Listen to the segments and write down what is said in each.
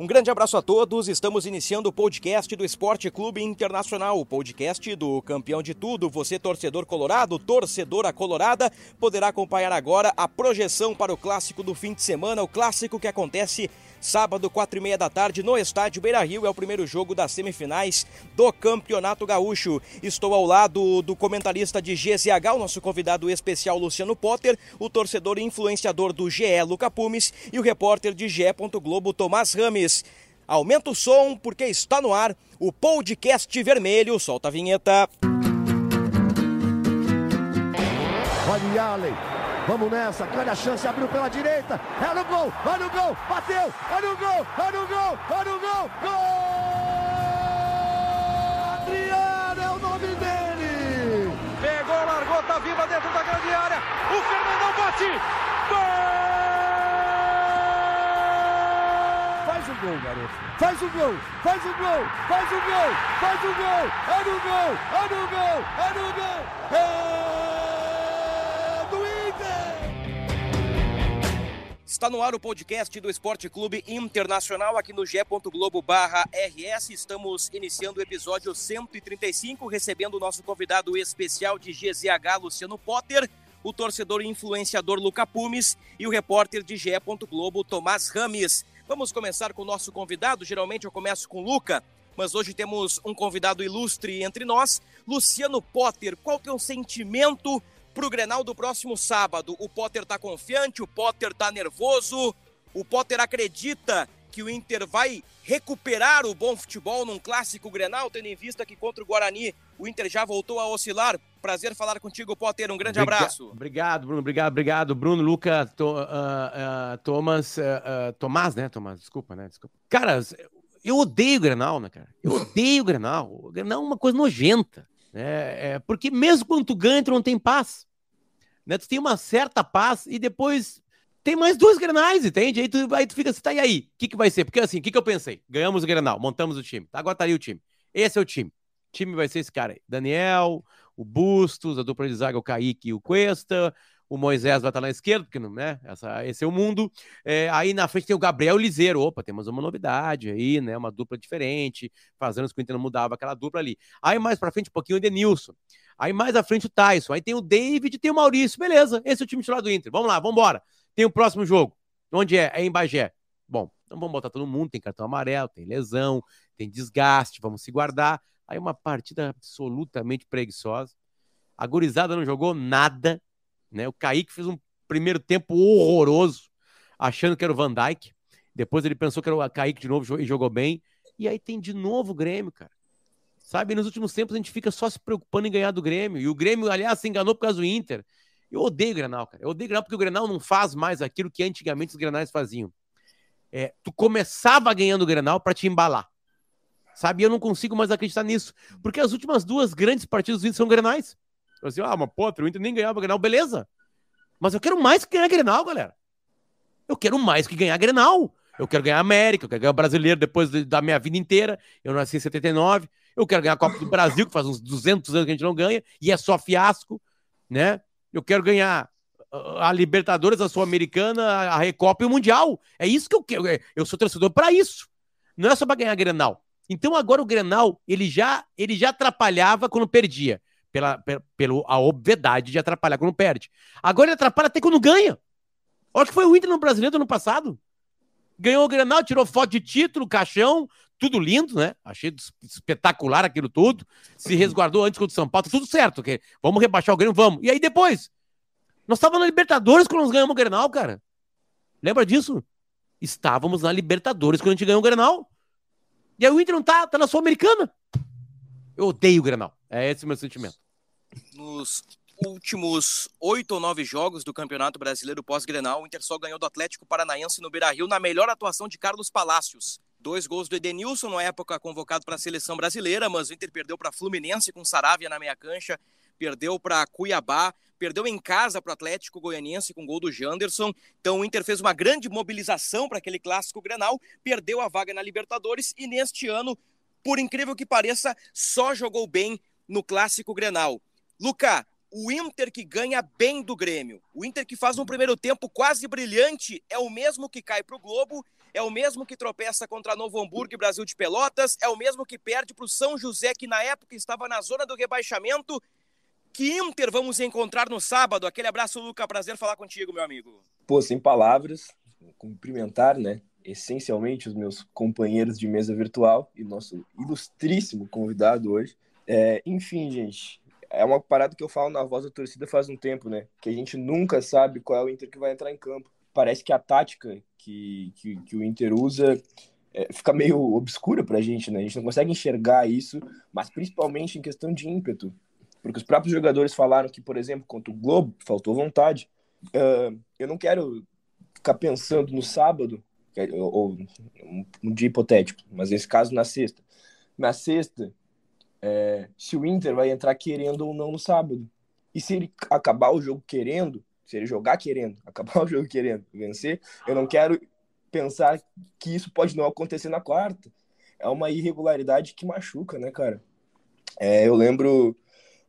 Um grande abraço a todos, estamos iniciando o podcast do Esporte Clube Internacional, o podcast do campeão de tudo. Você, torcedor colorado, torcedora colorada, poderá acompanhar agora a projeção para o clássico do fim de semana, o clássico que acontece sábado, 16h no estádio Beira Rio. É o primeiro jogo das semifinais do Campeonato Gaúcho. Estou ao lado do comentarista de GZH, o nosso convidado especial Luciano Potter, o torcedor e influenciador do GE, Lucas Pumes, e o repórter de GE. Globo, Tomás Rames. Aumenta o som porque está no ar o podcast vermelho. Solta a vinheta. Olha Allen, vamos nessa, grande a chance, abriu pela direita. Olha o gol, bateu, olha o gol, gol! Adriano é o nome dele. Pegou, largou, tá viva dentro da grande área. O Fernandão bate, gol! Faz o gol, garoto. Faz o gol. É no gol. É do Inter. Está no ar o podcast do Esporte Clube Internacional aqui no ge.globo/RS. Estamos iniciando o episódio 135, recebendo o nosso convidado especial de GZH, Luciano Potter, o torcedor e influenciador Lucas Pumes e o repórter de GE. Globo, Tomás Rames. Vamos começar com o nosso convidado. Geralmente eu começo com o Luca, mas hoje temos um convidado ilustre entre nós, Luciano Potter. Qual que é o sentimento para o Grenal do próximo sábado? O Potter está confiante, o Potter está nervoso, o Potter acredita que o Inter vai recuperar o bom futebol num clássico Grenal, tendo em vista que contra o Guarani o Inter já voltou a oscilar. Prazer falar contigo, Potter. Um grande abraço. Obrigado, Bruno. Obrigado, Bruno, Luca, Tomás. Cara, eu odeio o Grenal, né, cara? Eu odeio o Grenal. O Grenal é uma coisa nojenta, né? Porque mesmo quando tu ganha, tu não tem paz, né? Tu tem uma certa paz e depois tem mais dois Grenais, entende? Aí tu fica assim, tá, e aí? O que vai ser? Porque assim, o que eu pensei? Ganhamos o Grenal, montamos o time. Tá, agora tá ali o time. Esse é o time. O time vai ser esse cara aí. Daniel, o Bustos, a dupla de zaga, o Kaique e o Cuesta. O Moisés vai estar na esquerda, porque não, né? Esse é o mundo. Aí na frente tem o Gabriel Lisieiro. Opa, temos uma novidade aí, né? Uma dupla diferente. Faz anos que o Inter não mudava aquela dupla ali. Aí mais pra frente um pouquinho o Edenilson. Aí mais à frente o Tyson. Aí tem o David e tem o Maurício. Beleza, esse é o time titular do Inter. Vamos lá, vamos embora. Tem o próximo jogo. Onde é? É em Bagé. Bom, então vamos botar todo mundo. Tem cartão amarelo, tem lesão, tem desgaste. Vamos se guardar. Aí uma partida absolutamente preguiçosa. A gurizada não jogou nada, né? O Kaique fez um primeiro tempo horroroso, achando que era o Van Dijk. Depois ele pensou que era o Kaique de novo e jogou bem. E aí tem de novo o Grêmio, cara. Sabe, nos últimos tempos a gente fica só se preocupando em ganhar do Grêmio. E o Grêmio, aliás, se enganou por causa do Inter. Eu odeio o Grenal, cara. Eu odeio o Grenal porque o Grenal não faz mais aquilo que antigamente os Grenais faziam. Tu começava ganhando o Grenal pra te embalar. Sabe, eu não consigo mais acreditar nisso. Porque as últimas duas grandes partidas do Inter são Grenais. Eu assim, mas pô, o Inter nem ganhava Grenal, beleza. Mas eu quero mais que ganhar Grenal, galera. Eu quero mais que ganhar Grenal. Eu quero ganhar América, eu quero ganhar Brasileiro depois da minha vida inteira. Eu nasci em 79. Eu quero ganhar a Copa do Brasil, que faz uns 200 anos que a gente não ganha. E é só fiasco, né? Eu quero ganhar a Libertadores, a Sul-Americana, a Recopa e o Mundial. É isso que eu quero. Eu sou torcedor pra isso. Não é só pra ganhar Grenal. Então agora o Grenal, ele já atrapalhava quando perdia, pela obviedade de atrapalhar quando perde. Agora ele atrapalha até quando ganha. Olha que foi o Inter no Brasileiro ano passado. Ganhou o Grenal, tirou foto de título, caixão, tudo lindo, né? Achei espetacular aquilo tudo. Se resguardou antes contra o São Paulo, tudo certo. Okay? Vamos rebaixar o Grêmio, vamos. E aí depois? Nós estávamos na Libertadores quando nós ganhamos o Grenal, cara. Lembra disso? Estávamos na Libertadores quando a gente ganhou o Grenal. E aí o Inter não tá na Sul-Americana. Eu odeio o Grenal. É esse o meu sentimento. Nos últimos 8 ou 9 jogos do Campeonato Brasileiro pós-Grenal, o Inter só ganhou do Atlético Paranaense no Beira-Rio na melhor atuação de Carlos Palacios. 2 gols do Edenilson, na época convocado para a seleção brasileira, mas o Inter perdeu para Fluminense com Saravia na meia cancha, perdeu para Cuiabá, perdeu em casa para o Atlético Goianiense com gol do Janderson. Então o Inter fez uma grande mobilização para aquele clássico Grenal, perdeu a vaga na Libertadores e neste ano, por incrível que pareça, só jogou bem no clássico Grenal. Luca, o Inter que ganha bem do Grêmio, o Inter que faz um primeiro tempo quase brilhante, é o mesmo que cai para o Globo, é o mesmo que tropeça contra Novo Hamburgo e Brasil de Pelotas, é o mesmo que perde para o São José, que na época estava na zona do rebaixamento. Que Inter vamos encontrar no sábado? Aquele abraço, Luca, prazer falar contigo, meu amigo. Pô, sem palavras, cumprimentar, né, essencialmente os meus companheiros de mesa virtual e nosso ilustríssimo convidado hoje. Enfim, gente, é uma parada que eu falo na voz da torcida faz um tempo, né, que a gente nunca sabe qual é o Inter que vai entrar em campo. Parece que a tática que o Inter usa fica meio obscura pra gente, né, a gente não consegue enxergar isso, mas principalmente em questão de ímpeto, porque os próprios jogadores falaram que, por exemplo, contra o Globo, faltou vontade. Eu não quero ficar pensando no sábado, ou um dia hipotético, mas nesse caso na sexta. Na sexta, se o Inter vai entrar querendo ou não no sábado. E se ele acabar o jogo querendo, se ele jogar querendo, acabar o jogo querendo vencer, eu não quero pensar que isso pode não acontecer na quarta. É uma irregularidade que machuca, né, cara? Eu lembro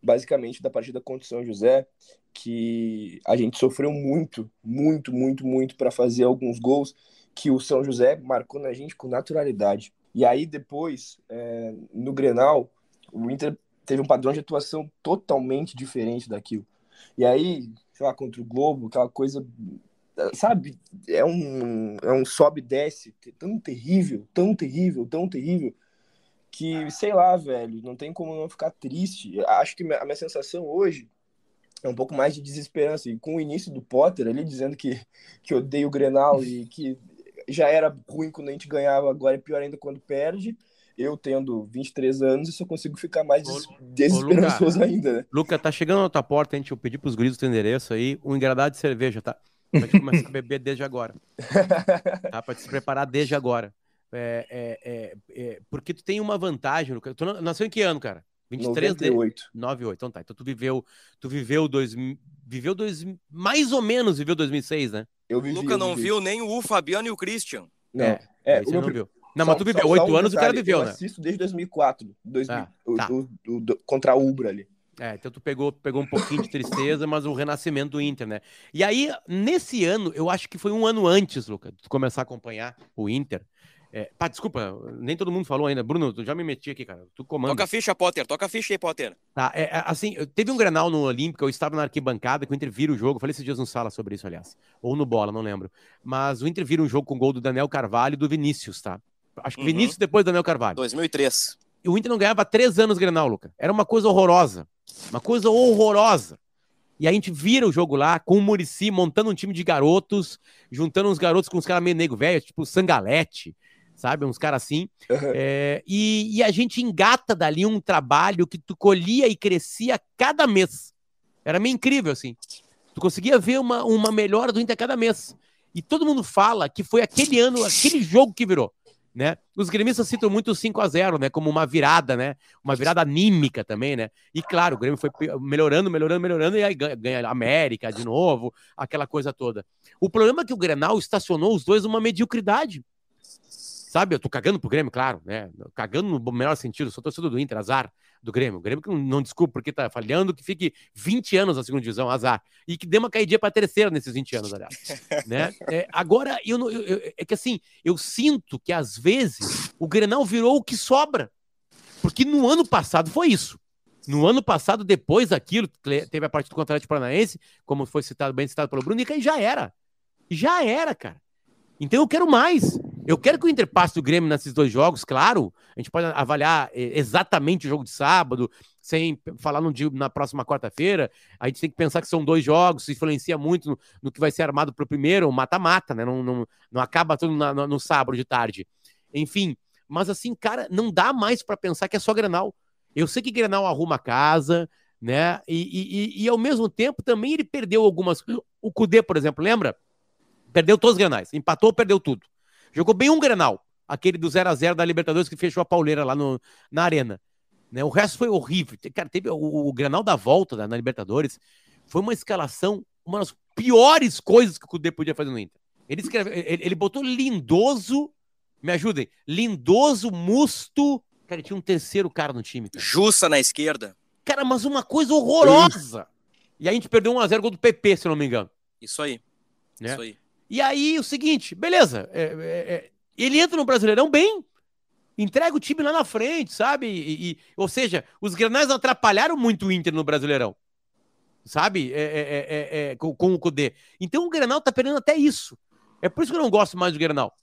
basicamente da partida contra o São José, que a gente sofreu muito para fazer alguns gols que o São José marcou na gente com naturalidade. E aí depois, no Grenal, o Inter teve um padrão de atuação totalmente diferente daquilo. E aí, sei lá, contra o Globo, aquela coisa, sabe, é um sobe e desce tão terrível, que, sei lá, velho, não tem como não ficar triste. Acho que a minha sensação hoje é um pouco mais de desesperança. E com o início do Potter ali, dizendo que odeia o Grenal e que já era ruim quando a gente ganhava, agora é pior ainda quando perde. Eu tendo 23 anos, eu só consigo ficar mais desesperançoso ainda, né? Luca, tá chegando na tua porta, a gente, eu pedi pros guris o teu endereço aí, um engradado de cerveja, tá? Pra gente começar a beber desde agora. Tá? Pra te se preparar desde agora. Porque tu tem uma vantagem, Lucas. Tu nasceu em que ano, cara? 23 de 98. Então tá. Então tu viveu mais ou menos 2006, né? Eu vivi. O Lucas não viu nem o Fabiano e o Christian. Não. Você não viu. Não, mas tu viveu 8 anos, o cara viveu, né? Eu assisto desde 2004, contra a Ubra ali. Então tu pegou um pouquinho de tristeza, mas o renascimento do Inter, né? E aí, nesse ano, eu acho que foi um ano antes, Lucas, de tu começar a acompanhar o Inter. Desculpa, nem todo mundo falou ainda. Bruno, tu já me meti aqui, cara. Tu comanda. Toca a ficha aí, Potter. Tá, assim, teve um Grenal no Olímpico, eu estava na arquibancada, que o Inter vira o jogo. Eu falei esses dias no Sala sobre isso, aliás. Ou no Bola, não lembro. Mas o Inter vira um jogo com o gol do Daniel Carvalho e do Vinícius, tá? Acho que Vinícius depois do Daniel Carvalho. 2003. E o Inter não ganhava 3 anos Grenal, Luca. Era uma coisa horrorosa. E a gente vira o jogo lá com o Muricy montando um time de garotos, juntando uns garotos com uns caras meio nego velho, tipo Sangalete, sabe? Uns caras assim. E a gente engata dali um trabalho que tu colhia e crescia cada mês. Era meio incrível, assim. Tu conseguia ver uma melhora do Inter cada mês. E todo mundo fala que foi aquele ano, aquele jogo que virou, né? Os gremistas citam muito o 5-0, né? Como uma virada, né? Uma virada anímica também, né? E claro, o Grêmio foi melhorando, e aí ganha a América de novo, aquela coisa toda. O problema é que o Grenal estacionou os dois numa mediocridade. Sabe, eu tô cagando pro Grêmio, claro, né? Cagando no melhor sentido, sou torcedor do Inter, azar do Grêmio. O Grêmio que não desculpa porque tá falhando, que fique 20 anos na segunda divisão, azar. E que dê uma caidinha pra terceira nesses 20 anos, aliás. Né? Agora, é que assim, eu sinto que às vezes o Grenal virou o que sobra. Porque no ano passado foi isso. No ano passado, depois daquilo, teve a partida contra o Atlético Paranaense, como foi bem citado pelo Bruno, e aí já era. Já era, cara. Então eu quero mais. Eu quero que o Inter passe do Grêmio nesses dois jogos, claro. A gente pode avaliar exatamente o jogo de sábado, sem falar no dia, na próxima quarta-feira. A gente tem que pensar que são 2 jogos, isso influencia muito no que vai ser armado para o primeiro, mata-mata, né? Não acaba tudo no sábado de tarde. Enfim, mas assim, cara, não dá mais para pensar que é só Grenal. Eu sei que Grenal arruma a casa, né? E ao mesmo tempo também ele perdeu algumas. O Cudê, por exemplo, lembra? Perdeu todos os Grenais, empatou, perdeu tudo. Jogou bem um Grenal, aquele do 0-0 da Libertadores que fechou a pauleira lá na Arena. Né? O resto foi horrível. Cara, teve o Grenal da volta na Libertadores. Foi uma escalação, uma das piores coisas que o Cudê podia fazer no Inter. Ele botou Lindoso, me ajudem, Lindoso, Musto. Cara, ele tinha um terceiro cara no time. Cara. Jussa na esquerda. Cara, mas uma coisa horrorosa. E aí a gente perdeu 1x0 gol do PP, se não me engano. Isso aí. Né? Isso aí. E aí o seguinte, beleza. Ele entra no Brasileirão bem. Entrega o time lá na frente, sabe? Ou seja, os Grenais atrapalharam muito o Inter no Brasileirão. Sabe? Com o Kudê. Então o Grenal tá perdendo até isso. É por isso que eu não gosto mais do Grenal.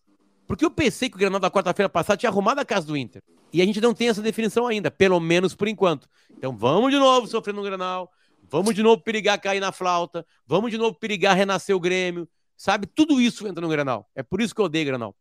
Porque eu pensei que o Grenal da quarta-feira passada tinha arrumado a casa do Inter. E a gente não tem essa definição ainda, pelo menos por enquanto. Então vamos de novo sofrer no Grenal. Vamos de novo perigar cair na flauta. Vamos de novo perigar renascer o Grêmio. Sabe? Tudo isso entra no Grenal. É por isso que eu odeio Grenal.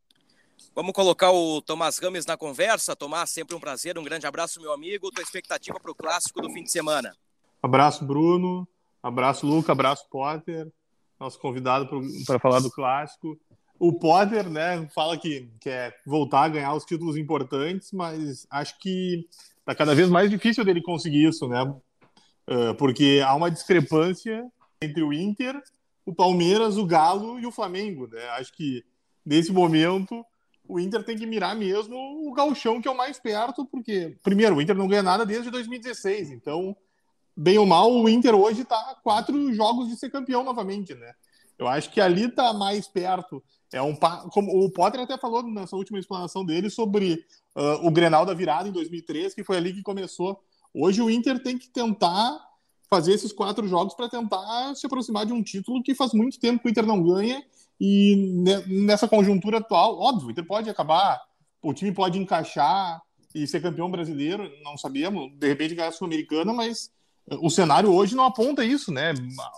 Vamos colocar o Tomás Rames na conversa. Tomás, sempre um prazer, um grande abraço, meu amigo. Tua expectativa para o Clássico do fim de semana. Abraço, Bruno. Abraço, Luca. Abraço, Potter. Nosso convidado para falar do Clássico. O Potter, né, fala que quer voltar a ganhar os títulos importantes, mas acho que está cada vez mais difícil dele conseguir isso, né? Porque há uma discrepância entre o Inter, o Palmeiras, o Galo e o Flamengo, né? Acho que nesse momento o Inter tem que mirar mesmo o gauchão, que é o mais perto, porque, primeiro, o Inter não ganha nada desde 2016, então, bem ou mal, o Inter hoje está 4 jogos de ser campeão novamente, né? Eu acho que ali está mais perto. Como o Potter até falou nessa última explanação dele sobre o Grenal da virada em 2003, que foi ali que começou. Hoje o Inter tem que tentar fazer esses 4 jogos para tentar se aproximar de um título que faz muito tempo que o Inter não ganha. E nessa conjuntura atual, óbvio, o Inter pode acabar, o time pode encaixar e ser campeão brasileiro, não sabemos, de repente ganhar a Sul-Americana, mas o cenário hoje não aponta isso, né?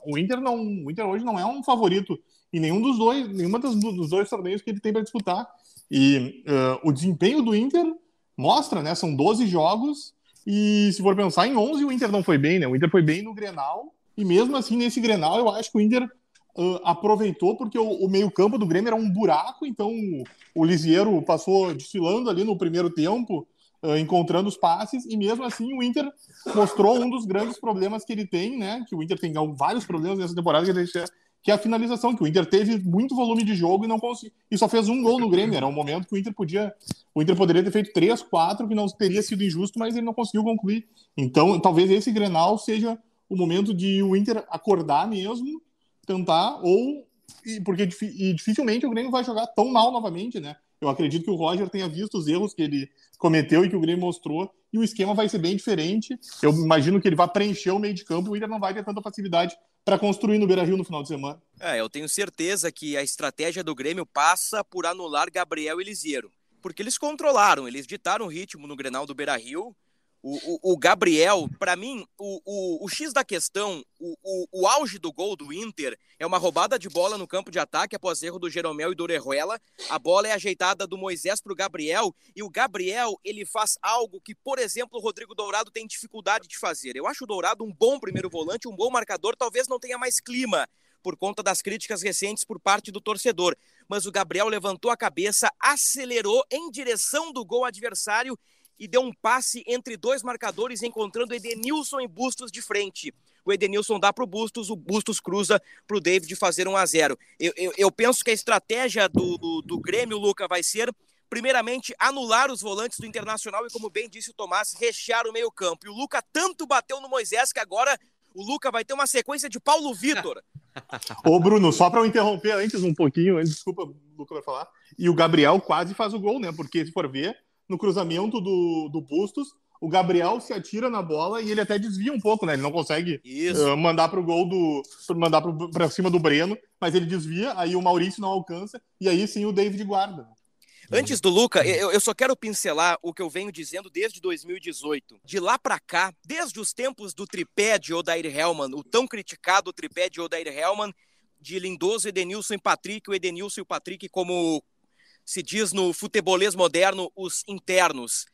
O Inter hoje não é um favorito em nenhum dos dois torneios que ele tem para disputar. E o desempenho do Inter mostra, né? São 12 jogos e, se for pensar, em 11 o Inter não foi bem, né? O Inter foi bem no Grenal e, mesmo assim, nesse Grenal eu acho que o Inter aproveitou, porque o meio-campo do Grêmio era um buraco, então o Lisieiro passou desfilando ali no primeiro tempo, encontrando os passes, e mesmo assim o Inter mostrou um dos grandes problemas que ele tem, né? Que o Inter tem vários problemas nessa temporada, que é a finalização, que o Inter teve muito volume de jogo e não conseguiu, e só fez um gol no Grêmio. Era um momento que o Inter poderia ter feito 3, 4, que não teria sido injusto, mas ele não conseguiu concluir. Então talvez esse Grenal seja o momento de o Inter acordar mesmo, tentar, porque dificilmente o Grêmio vai jogar tão mal novamente, né? Eu acredito que o Roger tenha visto os erros que ele cometeu e que o Grêmio mostrou, e o esquema vai ser bem diferente. Eu imagino que ele vai preencher o meio de campo e o Inter não vai ter tanta facilidade para construir no Beira Rio no final de semana. Eu tenho certeza que a estratégia do Grêmio passa por anular Gabriel e Lisieiro, porque eles controlaram, eles ditaram o ritmo no Grenal do Beira Rio. O Gabriel, para mim, o X da questão, o auge do gol do Inter é uma roubada de bola no campo de ataque após erro do Jeromel e do Orejuela. A bola é ajeitada do Moisés para o Gabriel, e o Gabriel, ele faz algo que, por exemplo, o Rodrigo Dourado tem dificuldade de fazer. Eu acho o Dourado um bom primeiro volante, um bom marcador, talvez não tenha mais clima por conta das críticas recentes por parte do torcedor. Mas o Gabriel levantou a cabeça, acelerou em direção do gol adversário e deu um passe entre 2 marcadores, encontrando Edenilson e Bustos de frente. O Edenilson dá para o Bustos cruza para o David fazer 1x0. Eu penso que a estratégia do Grêmio, Luca, vai ser, primeiramente, anular os volantes do Internacional e, como bem disse o Tomás, rechear o meio campo. E o Luca tanto bateu no Moisés que agora o Luca vai ter uma sequência de Paulo Vitor. Ô, Bruno, só para eu interromper antes um pouquinho, desculpa, o Luca vai falar. E o Gabriel quase faz o gol, né? Porque, se for ver, no cruzamento do Bustos, o Gabriel se atira na bola e ele até desvia um pouco, né? Ele não consegue mandar pro gol mandar para cima do Breno, mas ele desvia, aí o Maurício não alcança, e aí sim o David guarda. Antes do Luca, eu só quero pincelar o que eu venho dizendo desde 2018. De lá para cá, desde os tempos do tripé de Odair Hellman, o tão criticado tripé de Odair Hellman, de Lindoso, Edenilson e Patrick, o Edenilson e o Patrick como se diz no futebolês moderno, os internos.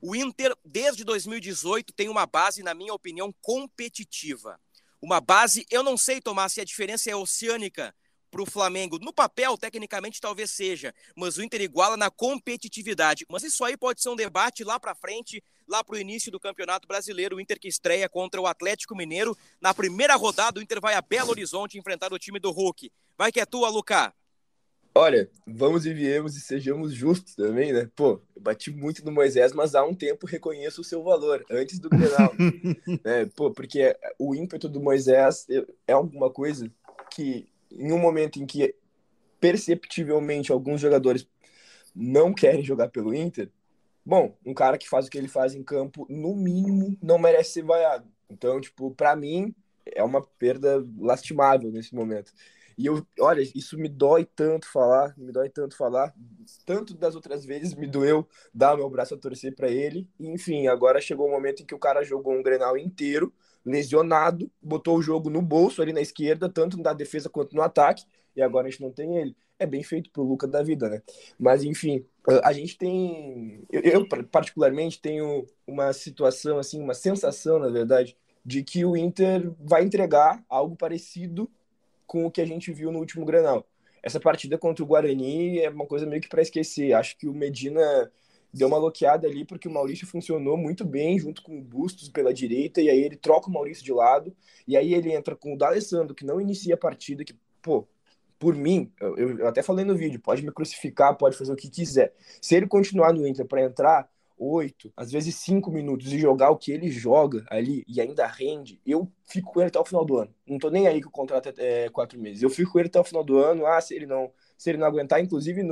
O Inter, desde 2018, tem uma base, na minha opinião, competitiva. Uma base, eu não sei, Tomás, se a diferença é oceânica para o Flamengo. No papel, tecnicamente, talvez seja, mas o Inter iguala na competitividade. Mas isso aí pode ser um debate lá para frente, lá para o início do Campeonato Brasileiro. O Inter que estreia contra o Atlético Mineiro. Na primeira rodada, o Inter vai a Belo Horizonte enfrentar o time do Hulk. Vai que é tua, Lucas. Olha, vamos e viemos e sejamos justos também, né? Pô, bati muito no Moisés, mas há um tempo reconheço o seu valor, antes do Grenal. Pô, porque o ímpeto do Moisés é alguma coisa que, em um momento em que perceptivelmente alguns jogadores não querem jogar pelo Inter, bom, um cara que faz o que ele faz em campo, no mínimo, não merece ser vaiado. Então, tipo, pra mim, é uma perda lastimável nesse momento. E eu, olha, isso me dói tanto falar, tanto das outras vezes me doeu dar meu braço a torcer pra ele. E, enfim, agora chegou o momento em que o cara jogou um Grenal inteiro, lesionado, botou o jogo no bolso ali na esquerda, tanto na defesa quanto no ataque, e agora a gente não tem ele. É bem feito pro Lucas da vida, né? Mas, enfim, a gente tem... Eu, particularmente, tenho uma situação, assim, uma sensação, na verdade, de que o Inter vai entregar algo parecido com o que a gente viu no último Grenal. Essa partida contra o Guarani é uma coisa meio que para esquecer. Acho que o Medina deu uma bloqueada ali, porque o Maurício funcionou muito bem junto com o Bustos pela direita, e aí ele troca o Maurício de lado, e aí ele entra com o D'Alessandro, que não inicia a partida, que, pô, por mim, eu até falei no vídeo, pode me crucificar, pode fazer o que quiser. Se ele continuar no Inter para entrar 8, às vezes 5 minutos e jogar o que ele joga ali e ainda rende, eu fico com ele até o final do ano. Não tô nem aí que o contrato é 4 meses. Eu fico com ele até o final do ano. Ah, se ele não aguentar, inclusive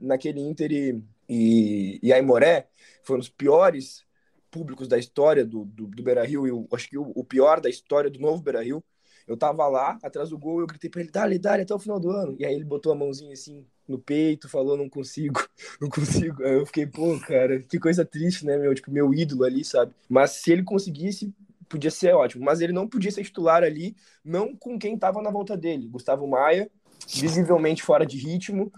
naquele Inter e Aimoré, foram os piores públicos da história do Beira Rio, e acho que o pior da história do novo Beira Rio. Eu tava lá, atrás do gol, eu gritei pra ele, dá-lhe até o final do ano. E aí ele botou a mãozinha assim no peito, falou, não consigo. Aí eu fiquei, pô, cara, que coisa triste, né, meu? Tipo, meu ídolo ali, sabe? Mas se ele conseguisse, podia ser ótimo. Mas ele não podia ser titular ali, não com quem tava na volta dele. Gustavo Maia, visivelmente fora de ritmo,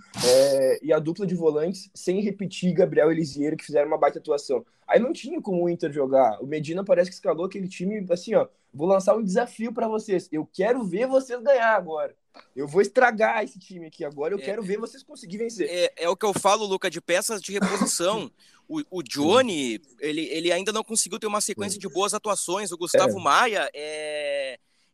e a dupla de volantes, sem repetir Gabriel Lisieiro, que fizeram uma baita atuação. Aí não tinha como o Inter jogar. O Medina parece que escalou aquele time, assim, ó, vou lançar um desafio pra vocês. Eu quero ver vocês ganhar agora. Eu vou estragar esse time aqui agora. Eu quero ver vocês conseguirem vencer. É o que eu falo, Luca, de peças de reposição. O Johnny, ele ainda não conseguiu ter uma sequência de boas atuações. O Gustavo Maia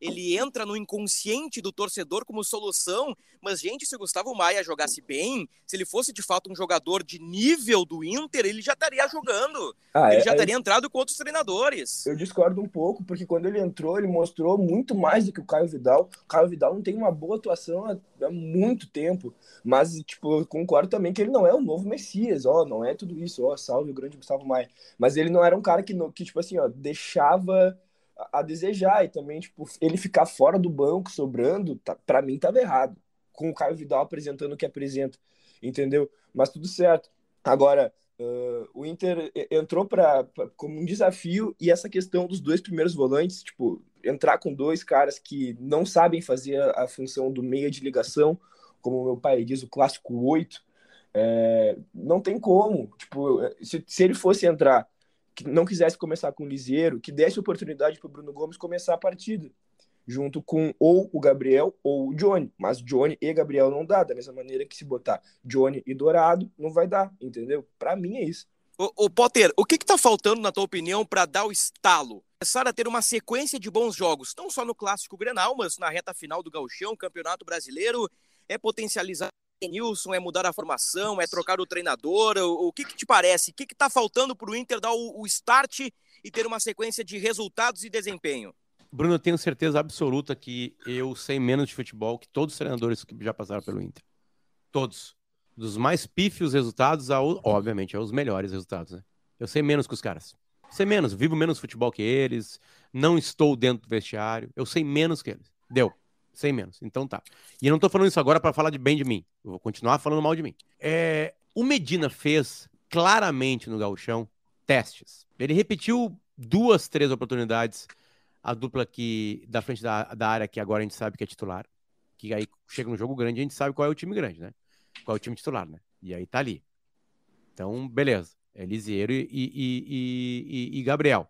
ele entra no inconsciente do torcedor como solução, mas, gente, se o Gustavo Maia jogasse bem, se ele fosse de fato um jogador de nível do Inter, ele já estaria jogando, ele já estaria entrado com outros treinadores. Eu discordo um pouco, porque quando ele entrou, ele mostrou muito mais do que o Caio Vidal. O Caio Vidal não tem uma boa atuação há muito tempo, mas, tipo, eu concordo também que ele não é o novo Messias, não é tudo isso, salve o grande Gustavo Maia. Mas ele não era um cara que tipo assim, deixava a desejar, e também, tipo, ele ficar fora do banco, sobrando, pra mim tava errado, com o Caio Vidal apresentando o que apresenta, entendeu? Mas tudo certo. Agora, o Inter entrou como um desafio, e essa questão dos dois primeiros volantes, tipo, entrar com dois caras que não sabem fazer a função do meia de ligação, como meu pai diz, o clássico 8, não tem como, tipo, se ele fosse entrar, que não quisesse começar com o Lisieiro, que desse oportunidade para o Bruno Gomes começar a partida, junto com ou o Gabriel ou o Johnny. Mas Johnny e Gabriel não dá, da mesma maneira que se botar Johnny e Dourado, não vai dar, entendeu? Para mim é isso. Ô Potter, o que está faltando, na tua opinião, para dar o estalo? Começar a ter uma sequência de bons jogos, não só no Clássico Grenal, mas na reta final do Gauchão, Campeonato Brasileiro, é potencializar Edenilson, é mudar a formação, é trocar o treinador, o que te parece? O que tá faltando pro Inter dar o start e ter uma sequência de resultados e desempenho? Bruno, eu tenho certeza absoluta que eu sei menos de futebol que todos os treinadores que já passaram pelo Inter. Todos. Dos mais pífios resultados, obviamente, aos melhores resultados, né? Eu sei menos que os caras. Sei menos, vivo menos futebol que eles, não estou dentro do vestiário, eu sei menos que eles. Deu. Sem menos, então tá. E eu não tô falando isso agora pra falar de bem de mim. Eu vou continuar falando mal de mim. O Medina fez, claramente no Gauchão, testes. Ele repetiu 2, 3 oportunidades a dupla que da frente da área, que agora a gente sabe que é titular. Que aí chega no jogo grande e a gente sabe qual é o time grande, né? Qual é o time titular, né? E aí tá ali. Então, beleza. É Lisieiro e Gabriel.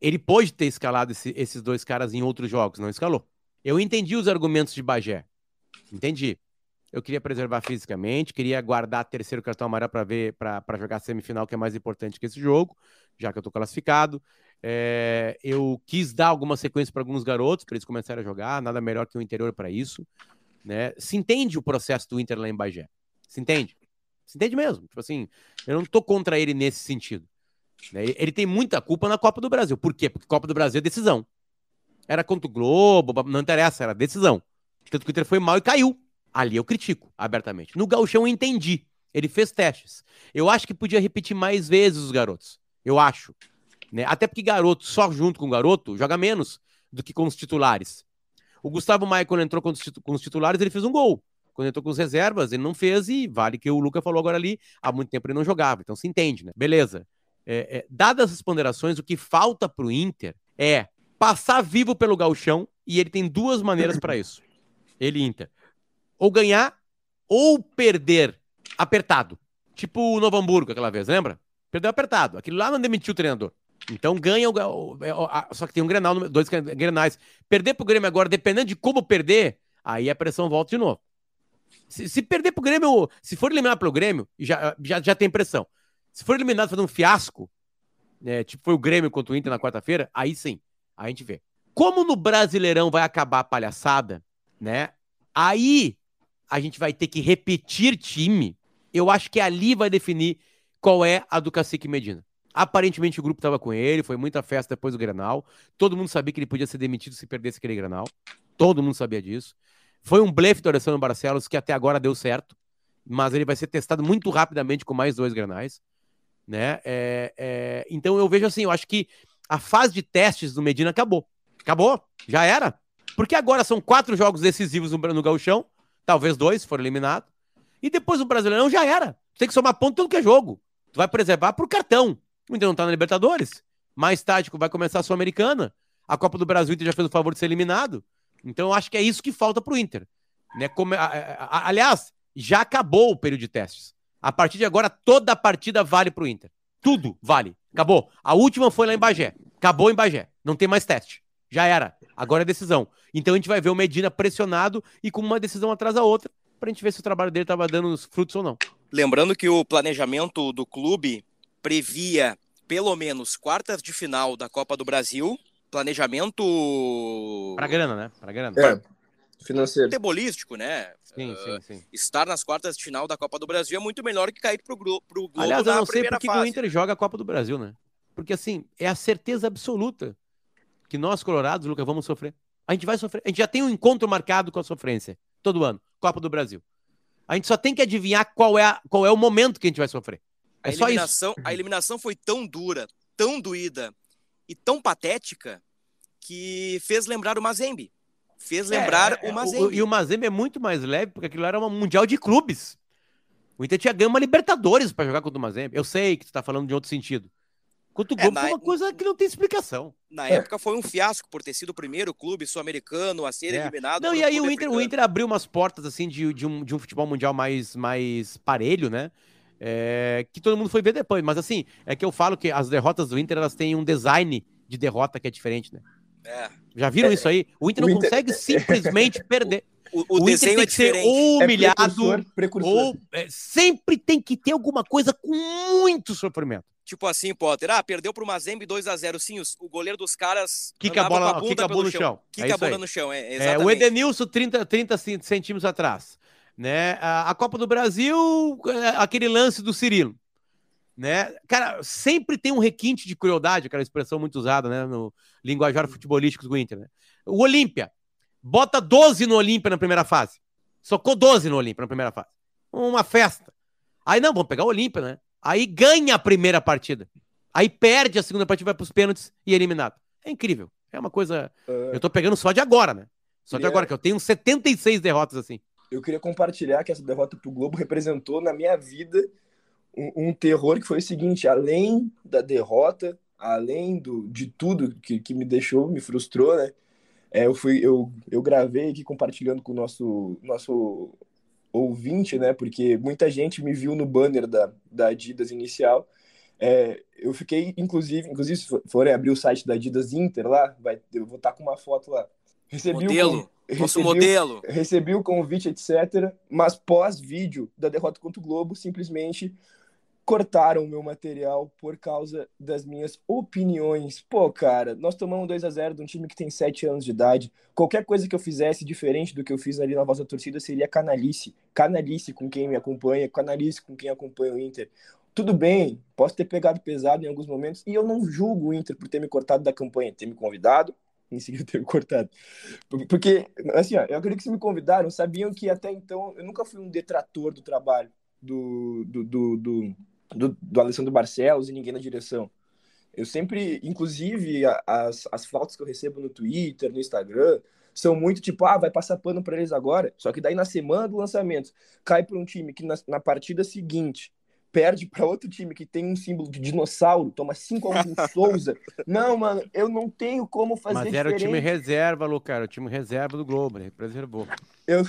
Ele pôde ter escalado esses dois caras em outros jogos, não escalou. Eu entendi os argumentos de Bagé. Entendi. Eu queria preservar fisicamente, queria guardar terceiro cartão amarelo para jogar a semifinal, que é mais importante que esse jogo, já que eu tô classificado. Eu quis dar alguma sequência para alguns garotos, para eles começarem a jogar, nada melhor que o interior para isso, né? Se entende o processo do Inter lá em Bagé. Se entende? Se entende mesmo? Tipo assim, eu não tô contra ele nesse sentido. Ele tem muita culpa na Copa do Brasil. Por quê? Porque Copa do Brasil é decisão. Era contra o Globo, não interessa, era decisão. Tanto que o Inter foi mal e caiu. Ali eu critico, abertamente. No Gauchão eu entendi. Ele fez testes. Eu acho que podia repetir mais vezes os garotos. Eu acho. Né? Até porque garoto, só junto com garoto, joga menos do que com os titulares. O Gustavo Maia, quando entrou com os titulares, ele fez um gol. Quando entrou com as reservas, ele não fez, e vale que o Lucas falou agora ali, há muito tempo ele não jogava. Então se entende, né? Beleza. Dadas as ponderações, o que falta pro Inter é passar vivo pelo gauchão, e ele tem duas maneiras para isso. Ele, Inter. Ou ganhar, ou perder apertado. Tipo o Novo Hamburgo aquela vez, lembra? Perdeu apertado. Aquilo lá não demitiu o treinador. Então ganha o... Só que tem um Grenal, dois Grenais. Perder pro Grêmio agora, dependendo de como perder, aí a pressão volta de novo. Se perder pro Grêmio, se for eliminado pelo Grêmio, já tem pressão. Se for eliminado fazendo um fiasco, né, tipo foi o Grêmio contra o Inter na quarta-feira, aí sim, a gente vê. Como no Brasileirão vai acabar a palhaçada, né? Aí a gente vai ter que repetir time. Eu acho que ali vai definir qual é a do Cacique Medina. Aparentemente o grupo estava com ele, foi muita festa depois do Grenal. Todo mundo sabia que ele podia ser demitido se perdesse aquele Grenal. Todo mundo sabia disso. Foi um blefe do Alessandro Barcelos que até agora deu certo, mas ele vai ser testado muito rapidamente com mais dois Grenais. Né? Então eu vejo assim, eu acho que a fase de testes do Medina acabou. Acabou, já era. Porque agora são 4 jogos decisivos no Gauchão, talvez 2 foram eliminados, e depois o Brasileirão já era. Tem que somar ponto tudo que é jogo. Tu vai preservar pro cartão. O Inter não tá na Libertadores. Mais tarde vai começar a Sul-Americana. A Copa do Brasil, o Inter já fez o favor de ser eliminado. Então eu acho que é isso que falta pro Inter. Né? Aliás, já acabou o período de testes. A partir de agora, toda a partida vale pro Inter. Tudo vale. Acabou. A última foi lá em Bagé. Acabou em Bagé. Não tem mais teste. Já era. Agora é decisão. Então a gente vai ver o Medina pressionado e com uma decisão atrás da outra pra gente ver se o trabalho dele tava dando os frutos ou não. Lembrando que o planejamento do clube previa pelo menos quartas de final da Copa do Brasil. Planejamento... Pra grana, né? Pra grana. Financeiro. Futebolístico, né? Sim. Estar nas quartas de final da Copa do Brasil é muito melhor que cair pro Globo na primeira fase. Aliás, eu não sei porque o Inter joga a Copa do Brasil, né? Porque, assim, é a certeza absoluta que nós, colorados, Lucas, vamos sofrer. A gente vai sofrer. A gente já tem um encontro marcado com a sofrência todo ano. Copa do Brasil. A gente só tem que adivinhar qual é o momento que a gente vai sofrer. É só isso. A eliminação foi tão dura, tão doída e tão patética que fez lembrar o Mazembe. Fez lembrar o Mazembe. E o Mazembe é muito mais leve, porque aquilo era um mundial de clubes. O Inter tinha ganho uma Libertadores pra jogar contra o Mazembe. Eu sei que tu tá falando de outro sentido. Quanto o Globo foi uma coisa que não tem explicação. Na época foi um fiasco por ter sido o primeiro clube sul-americano a ser eliminado. Não, e aí o Inter abriu umas portas assim de um futebol mundial mais parelho, né? Que todo mundo foi ver depois. Mas assim, é que eu falo que as derrotas do Inter, elas têm um design de derrota que é diferente, né? Já viram isso aí? O Inter não consegue simplesmente perder. O desenho Inter tem que ser ou humilhado, precursor. Ou sempre tem que ter alguma coisa com muito sofrimento. Tipo assim, Potter, perdeu pro Mazembe 2-0. Sim, o goleiro dos caras quica a bola no chão. Quica a bola no chão, exatamente. O Edenilson 30 centímetros atrás. Né? A Copa do Brasil, aquele lance do Cirilo. Né? Cara, sempre tem um requinte de crueldade, aquela expressão muito usada, né, no linguajar futebolístico do Inter, né? O Olímpia, bota 12 no Olímpia na primeira fase. Socou 12 no Olímpia na primeira fase. Uma festa. Aí não, vamos pegar o Olímpia, né? Aí ganha a primeira partida. Aí perde a segunda partida, vai pros pênaltis e é eliminado. É incrível. É uma coisa... Eu tô pegando só de agora, né? Só de agora, que eu tenho 76 derrotas assim. Eu queria compartilhar que essa derrota pro Globo representou na minha vida um terror que foi o seguinte: além da derrota, além de tudo que me frustrou, né? Eu gravei aqui compartilhando com o nosso ouvinte, né? Porque muita gente me viu no banner da Adidas inicial. Eu fiquei, inclusive, se forem abrir o site da Adidas Inter lá, eu vou estar com uma foto lá. Recebi o convite, etc. Mas pós-vídeo da derrota contra o Globo, simplesmente cortaram o meu material por causa das minhas opiniões. Pô, cara, nós tomamos 2-0 de um time que tem 7 anos de idade. Qualquer coisa que eu fizesse diferente do que eu fiz ali na voz da torcida seria canalice. Canalice com quem me acompanha, canalice com quem acompanha o Inter. Tudo bem, posso ter pegado pesado em alguns momentos, e eu não julgo o Inter por ter me cortado da campanha, ter me convidado, em seguida ter me cortado. Porque, assim, ó, eu acredito que se me convidaram, sabiam que até então eu nunca fui um detrator do trabalho do Alessandro Barcelos e ninguém na direção. Eu sempre, inclusive, as faltas que eu recebo no Twitter, no Instagram, são muito tipo, vai passar pano para eles agora. Só que daí na semana do lançamento, cai para um time que na partida seguinte perde para outro time que tem um símbolo de dinossauro, toma 5 a 1 com Souza. Não, mano, eu não tenho como fazer diferente. Mas era diferente. O time reserva, Lucas, era o time reserva do Globo, né? Preservou. Eu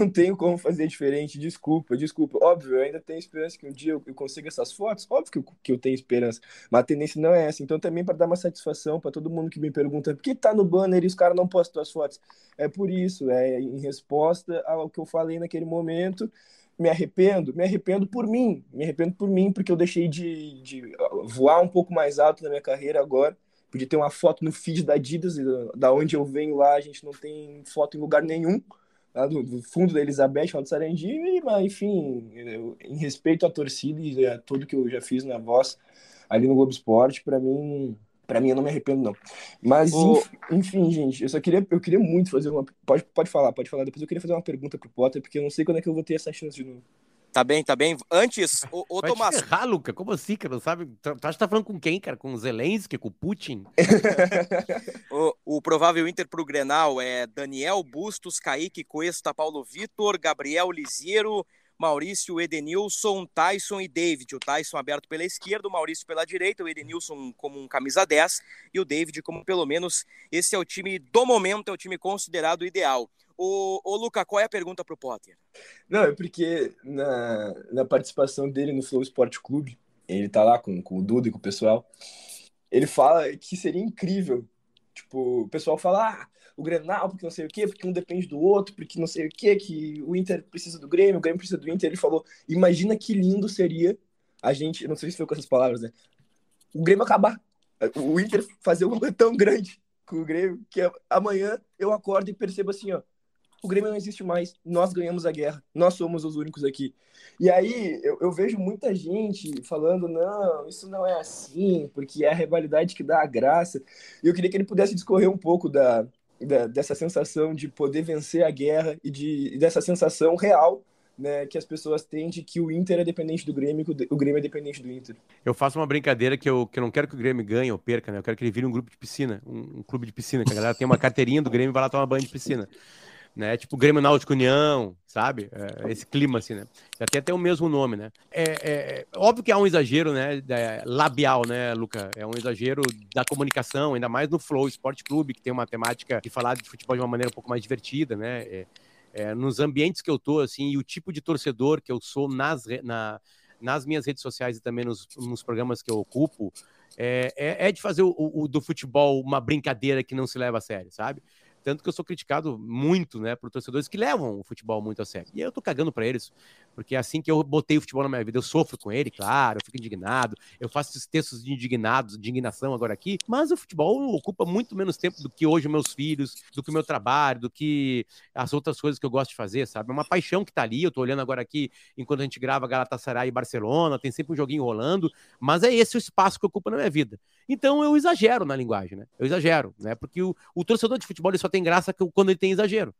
não tenho como fazer diferente, desculpa. Óbvio, eu ainda tenho esperança que um dia eu consiga essas fotos, óbvio que eu tenho esperança, mas a tendência não é essa. Então também para dar uma satisfação para todo mundo que me pergunta por que tá no banner e os caras não postam as fotos. É por isso, em resposta ao que eu falei naquele momento. Me arrependo por mim, porque eu deixei de voar um pouco mais alto na minha carreira agora. Podia ter uma foto no feed da Adidas, da onde eu venho lá, a gente não tem foto em lugar nenhum, lá do fundo da Elizabeth, lá do Sarandi, mas enfim, em respeito à torcida e a tudo que eu já fiz na voz ali no Globo Esporte, pra mim eu não me arrependo não. Mas enfim, gente, eu queria muito fazer uma... Pode falar, depois eu queria fazer uma pergunta pro Potter, porque eu não sei quando é que eu vou ter essa chance de novo. Tá bem. Antes, ô Tomás... Vai te ferrar, Luca, como assim, cara, não sabe? Tu acha que tá falando com quem, cara? Com o Zelensky, com o Putin? o provável Inter pro Grenal é Daniel, Bustos, Kaique, Cuesta, Paulo Vitor, Gabriel Lisieiro, Maurício, Edenilson, Tyson e David. O Tyson aberto pela esquerda, o Maurício pela direita, o Edenilson como um camisa 10 e o David como pelo menos esse é o time do momento, é o time considerado ideal. Ô Luca, qual é a pergunta pro Potter? Não, é porque na participação dele no Flow Esporte Clube, ele tá lá com o Duda e com o pessoal, ele fala que seria incrível. Tipo, o pessoal fala, o Grenal, porque não sei o quê, porque um depende do outro, porque não sei o quê, que o Inter precisa do Grêmio, o Grêmio precisa do Inter. Ele falou, imagina que lindo seria a gente, não sei se foi com essas palavras, né? O Grêmio acabar, o Inter fazer uma coisa tão grande com o Grêmio, que amanhã eu acordo e percebo assim, ó, o Grêmio não existe mais, nós ganhamos a guerra, nós somos os únicos aqui. E aí eu vejo muita gente falando, não, isso não é assim, porque é a rivalidade que dá a graça. E eu queria que ele pudesse discorrer um pouco dessa sensação de poder vencer a guerra e dessa sensação real, né, que as pessoas têm de que o Inter é dependente do Grêmio, que o Grêmio é dependente do Inter. Eu faço uma brincadeira que eu não quero que o Grêmio ganhe ou perca, né? Eu quero que ele vire um grupo de piscina, um clube de piscina, que a galera tem uma carteirinha do Grêmio e vai lá tomar banho de piscina. Né? Tipo Grêmio Náutico União, sabe? Esse clima, assim, né? Já tem até o mesmo nome, né? Óbvio que há um exagero, né? Labial, né, Luca? É um exagero da comunicação, ainda mais no Flow Esporte Clube, que tem uma temática de falar de futebol de uma maneira um pouco mais divertida, né? Nos ambientes que eu tô, assim, e o tipo de torcedor que eu sou nas minhas redes sociais e também nos programas que eu ocupo, de fazer o do futebol uma brincadeira que não se leva a sério, sabe? Tanto que eu sou criticado muito, né, por torcedores que levam o futebol muito a sério. E eu tô cagando pra eles, porque assim que eu botei o futebol na minha vida, eu sofro com ele, claro, eu fico indignado, eu faço esses textos de indignação agora aqui, mas o futebol ocupa muito menos tempo do que hoje meus filhos, do que o meu trabalho, do que as outras coisas que eu gosto de fazer, sabe? É uma paixão que tá ali, eu tô olhando agora aqui, enquanto a gente grava Galatasaray e Barcelona, tem sempre um joguinho rolando, mas é esse o espaço que ocupa na minha vida. Então eu exagero na linguagem, né? Eu exagero, né? Porque o torcedor de futebol, ele só tem graça quando ele tem exagero,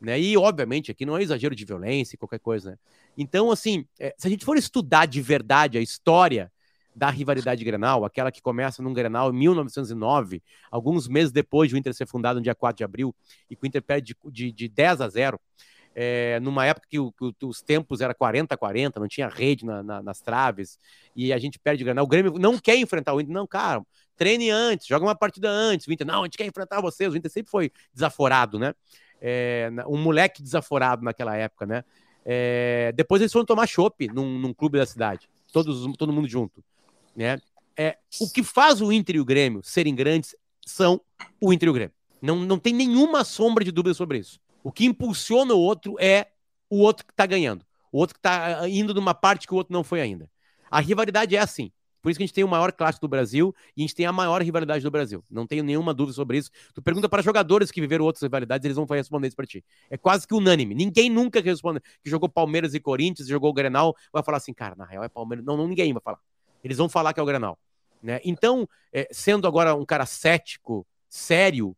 né? E obviamente aqui não é exagero de violência e qualquer coisa, né? Então, assim, se a gente for estudar de verdade a história da rivalidade Grenal, aquela que começa num Grenal em 1909, alguns meses depois do Inter ser fundado no dia 4 de abril, e que o Inter perde de 10-0, numa época que os tempos eram 40-40, não tinha rede nas traves, e a gente perde o Grenal. O Grêmio não quer enfrentar o Inter, não, cara, treine antes, joga uma partida antes, o Inter, não, a gente quer enfrentar vocês, o Inter sempre foi desaforado, né, um moleque desaforado naquela época, né, depois eles foram tomar chopp num clube da cidade, todo mundo junto, né, o que faz o Inter e o Grêmio serem grandes são o Inter e o Grêmio, não tem nenhuma sombra de dúvida sobre isso, o que impulsiona o outro é o outro que tá ganhando, o outro que tá indo numa parte que o outro não foi ainda. A rivalidade é assim. Por isso que a gente tem o maior clássico do Brasil e a gente tem a maior rivalidade do Brasil. Não tenho nenhuma dúvida sobre isso. Tu pergunta para jogadores que viveram outras rivalidades, eles vão responder isso para ti. É quase que unânime. Ninguém nunca responde que jogou Palmeiras e Corinthians, jogou o Grenal, vai falar assim, cara, na real é Palmeiras. Não, ninguém vai falar. Eles vão falar que é o Grenal. Né? Então, sendo agora um cara cético, sério,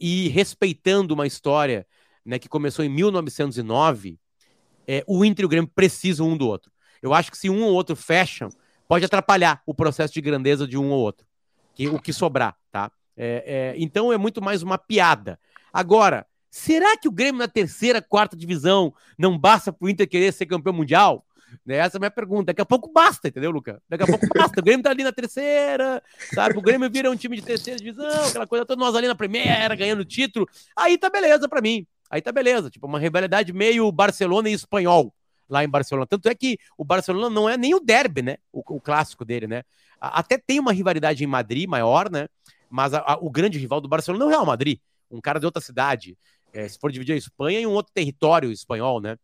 e respeitando uma história, né, que começou em 1909, o Inter e o Grêmio precisam um do outro. Eu acho que se um ou outro fecham, pode atrapalhar o processo de grandeza de um ou outro, o que sobrar, tá? Então é muito mais uma piada. Agora, será que o Grêmio na terceira, quarta divisão não basta pro Inter querer ser campeão mundial? Né? Essa é a minha pergunta. Daqui a pouco basta, entendeu, Luca? Daqui a pouco basta. O Grêmio tá ali na terceira, sabe? O Grêmio vira um time de terceira divisão, aquela coisa, todos nós ali na primeira, ganhando título. Aí tá beleza pra mim. Aí tá beleza. Tipo, uma rivalidade meio Barcelona e espanhol. Lá em Barcelona. Tanto é que o Barcelona não é nem o derby, né? O clássico dele, né? Até tem uma rivalidade em Madrid maior, né? Mas o grande rival do Barcelona é o Real Madrid. Um cara de outra cidade. Se for dividir a Espanha em um outro território espanhol, né?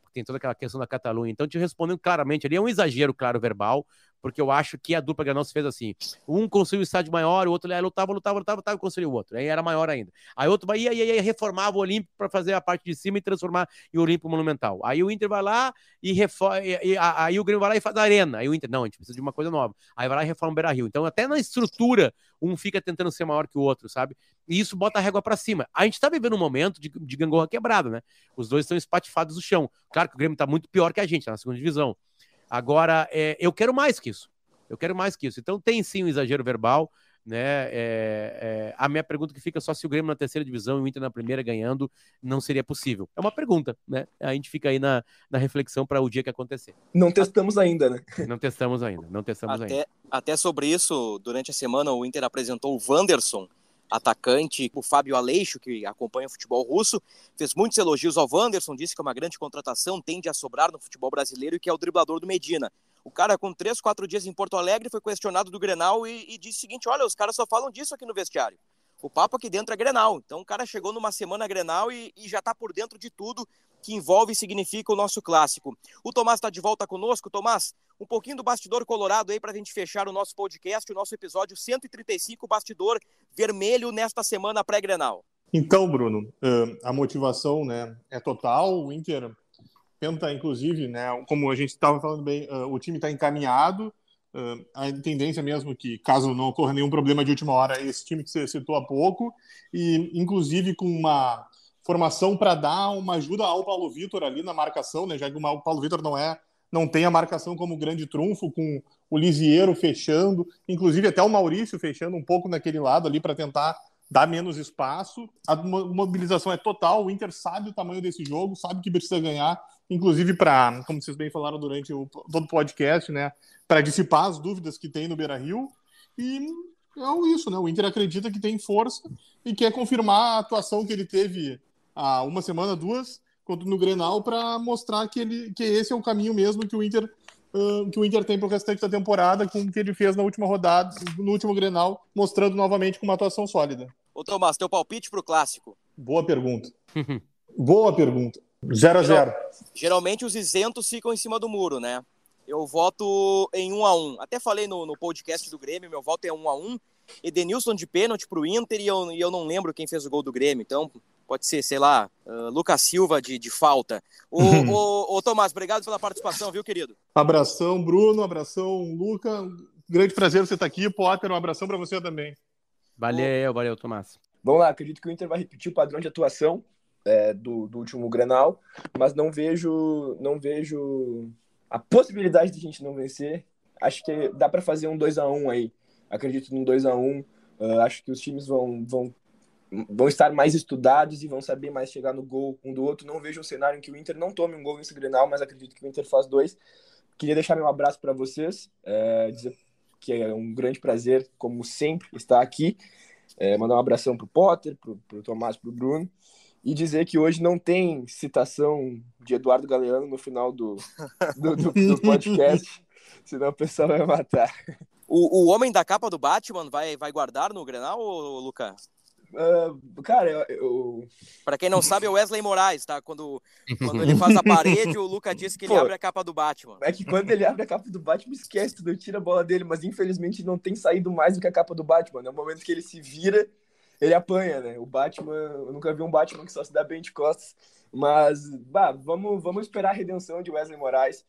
Porque tem toda aquela questão da Catalunha. Então, te respondendo claramente ali, é um exagero, claro, verbal, porque eu acho que a dupla Grenal se fez assim. Um construiu o estádio maior, o outro lutava e construiu o outro. Aí era maior ainda. Aí outro vai e reformava o Olímpico para fazer a parte de cima e transformar em Olímpico Monumental. Aí o Inter vai lá e reforma. Aí o Grêmio vai lá e faz a Arena. Aí o Inter, não, a gente precisa de uma coisa nova. Aí vai lá e reforma o Beira Rio. Então, até na estrutura, um fica tentando ser maior que o outro, sabe? E isso bota a régua para cima. A gente tá vivendo um momento de gangorra quebrada, né? Os dois estão espatifados no chão. Claro que o Grêmio tá muito pior que a gente, tá na segunda divisão. Agora, eu quero mais que isso. Eu quero mais que isso. Então, tem sim um exagero verbal, né? A minha pergunta que fica só se o Grêmio na terceira divisão e o Inter na primeira ganhando não seria possível. É uma pergunta, né? A gente fica aí na reflexão para o dia que acontecer. Não testamos ainda, né? Não testamos ainda. Até sobre isso, durante a semana, o Inter apresentou o Wanderson, atacante, o Fábio Aleixo, que acompanha o futebol russo, fez muitos elogios ao Wanderson, disse que é uma grande contratação, tende a sobrar no futebol brasileiro e que é o driblador do Medina. O cara, com 3-4 dias em Porto Alegre, foi questionado do Grenal e disse o seguinte, olha, os caras só falam disso aqui no vestiário. O papo aqui dentro é Grenal. Então o cara chegou numa semana Grenal e já está por dentro de tudo que envolve e significa o nosso clássico. O Tomás está de volta conosco. Tomás, um pouquinho do bastidor colorado aí para a gente fechar o nosso podcast, o nosso episódio 135, bastidor vermelho nesta semana pré-Grenal. Então, Bruno, a motivação, né, é total. O Inter tenta, inclusive, né, como a gente estava falando bem, o time está encaminhado. A tendência mesmo que, caso não ocorra nenhum problema de última hora, esse time que você citou há pouco, e inclusive com uma formação para dar uma ajuda ao Paulo Vitor ali na marcação, né? Já que o Paulo Vitor não tem a marcação como grande trunfo, com o Lisieiro fechando, inclusive até o Maurício fechando um pouco naquele lado ali para tentar dar menos espaço. A mobilização é total, o Inter sabe o tamanho desse jogo, sabe que precisa ganhar, inclusive para, como vocês bem falaram durante todo o podcast, né, para dissipar as dúvidas que tem no Beira-Rio. E é isso, né? O Inter acredita que tem força e quer confirmar a atuação que ele teve há uma semana, duas, quanto no Grenal, para mostrar que esse é o caminho mesmo que o Inter tem para o restante da temporada, com o que ele fez na última rodada, no último Grenal, mostrando novamente com uma atuação sólida. Ô Tomás, teu palpite para o Clássico? Boa pergunta. 0-0. Geralmente os isentos ficam em cima do muro, né? Eu voto em 1-1. Até falei no podcast do Grêmio, meu voto é 1-1. Edenilson de pênalti pro Inter e eu não lembro quem fez o gol do Grêmio. Então pode ser, sei lá, Lucas Silva de falta. Ô Tomás, obrigado pela participação, viu, querido? Abração, Bruno. Abração, Luca. Grande prazer você estar aqui. Potter, um abração para você também. Valeu, Tomás. Vamos lá, acredito que o Inter vai repetir o padrão de atuação do último Grenal, mas não vejo a possibilidade de a gente não vencer. Acho que dá para fazer um 2-1 aí. Acredito num 2-1. Acho que os times vão estar mais estudados e vão saber mais chegar no gol um do outro. Não vejo um cenário em que o Inter não tome um gol nesse Grenal, mas acredito que o Inter faz 2. Queria deixar meu abraço para vocês, dizer que é um grande prazer, como sempre, estar aqui. Mandar um abração pro Potter, pro Tomás, pro Bruno. E dizer que hoje não tem citação de Eduardo Galeano no final do podcast, senão o pessoal vai matar. O homem da capa do Batman vai guardar no Grenal, Lucas? Cara, eu... Pra quem não sabe, é o Wesley Moraes, tá? Quando ele faz a parede, o Lucas disse que ele abre a capa do Batman. É que quando ele abre a capa do Batman, esquece tudo, tira a bola dele, mas infelizmente não tem saído mais do que a capa do Batman. No momento que ele se vira, ele apanha, né? O Batman, eu nunca vi um Batman que só se dá bem de costas, mas vamos esperar a redenção de Wesley Moraes,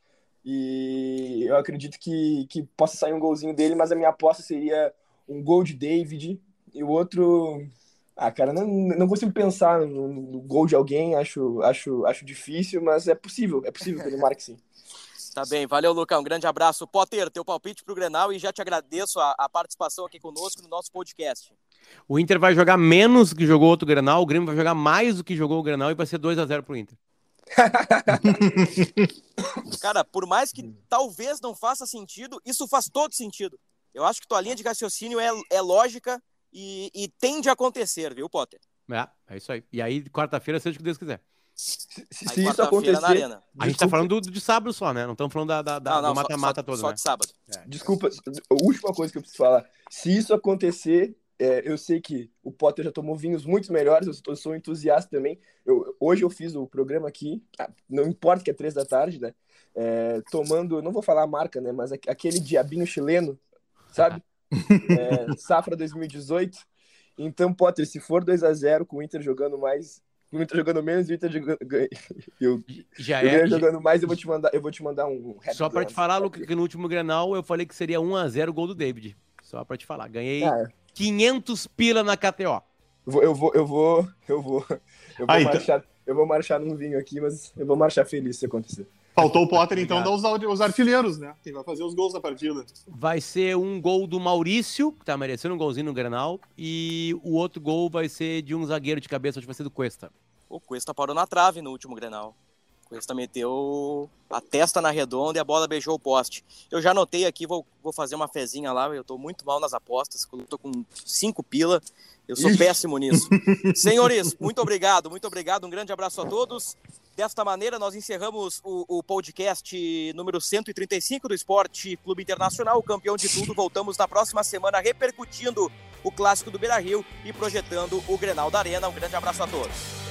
e eu acredito que possa sair um golzinho dele, mas a minha aposta seria um gol de David e o outro... Ah, cara, não consigo pensar no gol de alguém, acho difícil, mas é possível que ele marque sim. Tá bem, valeu, Lucão, um grande abraço. Potter, teu palpite pro Grenal, e já te agradeço a participação aqui conosco no nosso podcast. O Inter vai jogar menos do que jogou outro Grenal, o Grêmio vai jogar mais do que jogou o Grenal e vai ser 2-0 pro Inter. Cara, por mais que talvez não faça sentido, isso faz todo sentido. Eu acho que tua linha de raciocínio é lógica e tende a acontecer, viu, Potter? É isso aí. E aí, quarta-feira, seja o que Deus quiser. Se isso acontecer... Na Arena. A gente tá falando de sábado só, né? Não estamos falando do mata-mata todo, né? Só de sábado. É. Desculpa, a última coisa que eu preciso falar. Se isso acontecer... eu sei que o Potter já tomou vinhos muito melhores, eu sou entusiasta também. Hoje eu fiz o programa aqui, não importa que é 3 da tarde, né? Tomando, não vou falar a marca, né? Mas aquele diabinho chileno, sabe? Safra 2018. Então, Potter, se for 2-0 com o Inter jogando mais... O Inter jogando menos e o Inter jogando... jogando mais, eu vou te mandar um... Só pra te falar, Lucas, que no último Grenal eu falei que seria 1-0 o gol do David. Só pra te falar. Ganhei... $500 na KTO. Eu vou marchar num vinho aqui, mas eu vou marchar feliz se acontecer. Faltou o Potter, então, dar os artilheiros, né? Quem vai fazer os gols da partida. Vai ser um gol do Maurício, que tá merecendo um golzinho no Grenal, e o outro gol vai ser de um zagueiro de cabeça, acho que vai ser do Cuesta. O Cuesta parou na trave no último Grenal. O Cuesta meteu a testa na redonda e a bola beijou o poste. Eu já anotei aqui, vou fazer uma fezinha lá, eu tô muito mal nas apostas, eu tô com 5 pila, eu sou péssimo nisso. Senhores, muito obrigado, um grande abraço a todos. Desta maneira, nós encerramos o podcast número 135 do Esporte Clube Internacional, o campeão de tudo. Voltamos na próxima semana repercutindo o clássico do Beira Rio e projetando o Grenal da Arena. Um grande abraço a todos.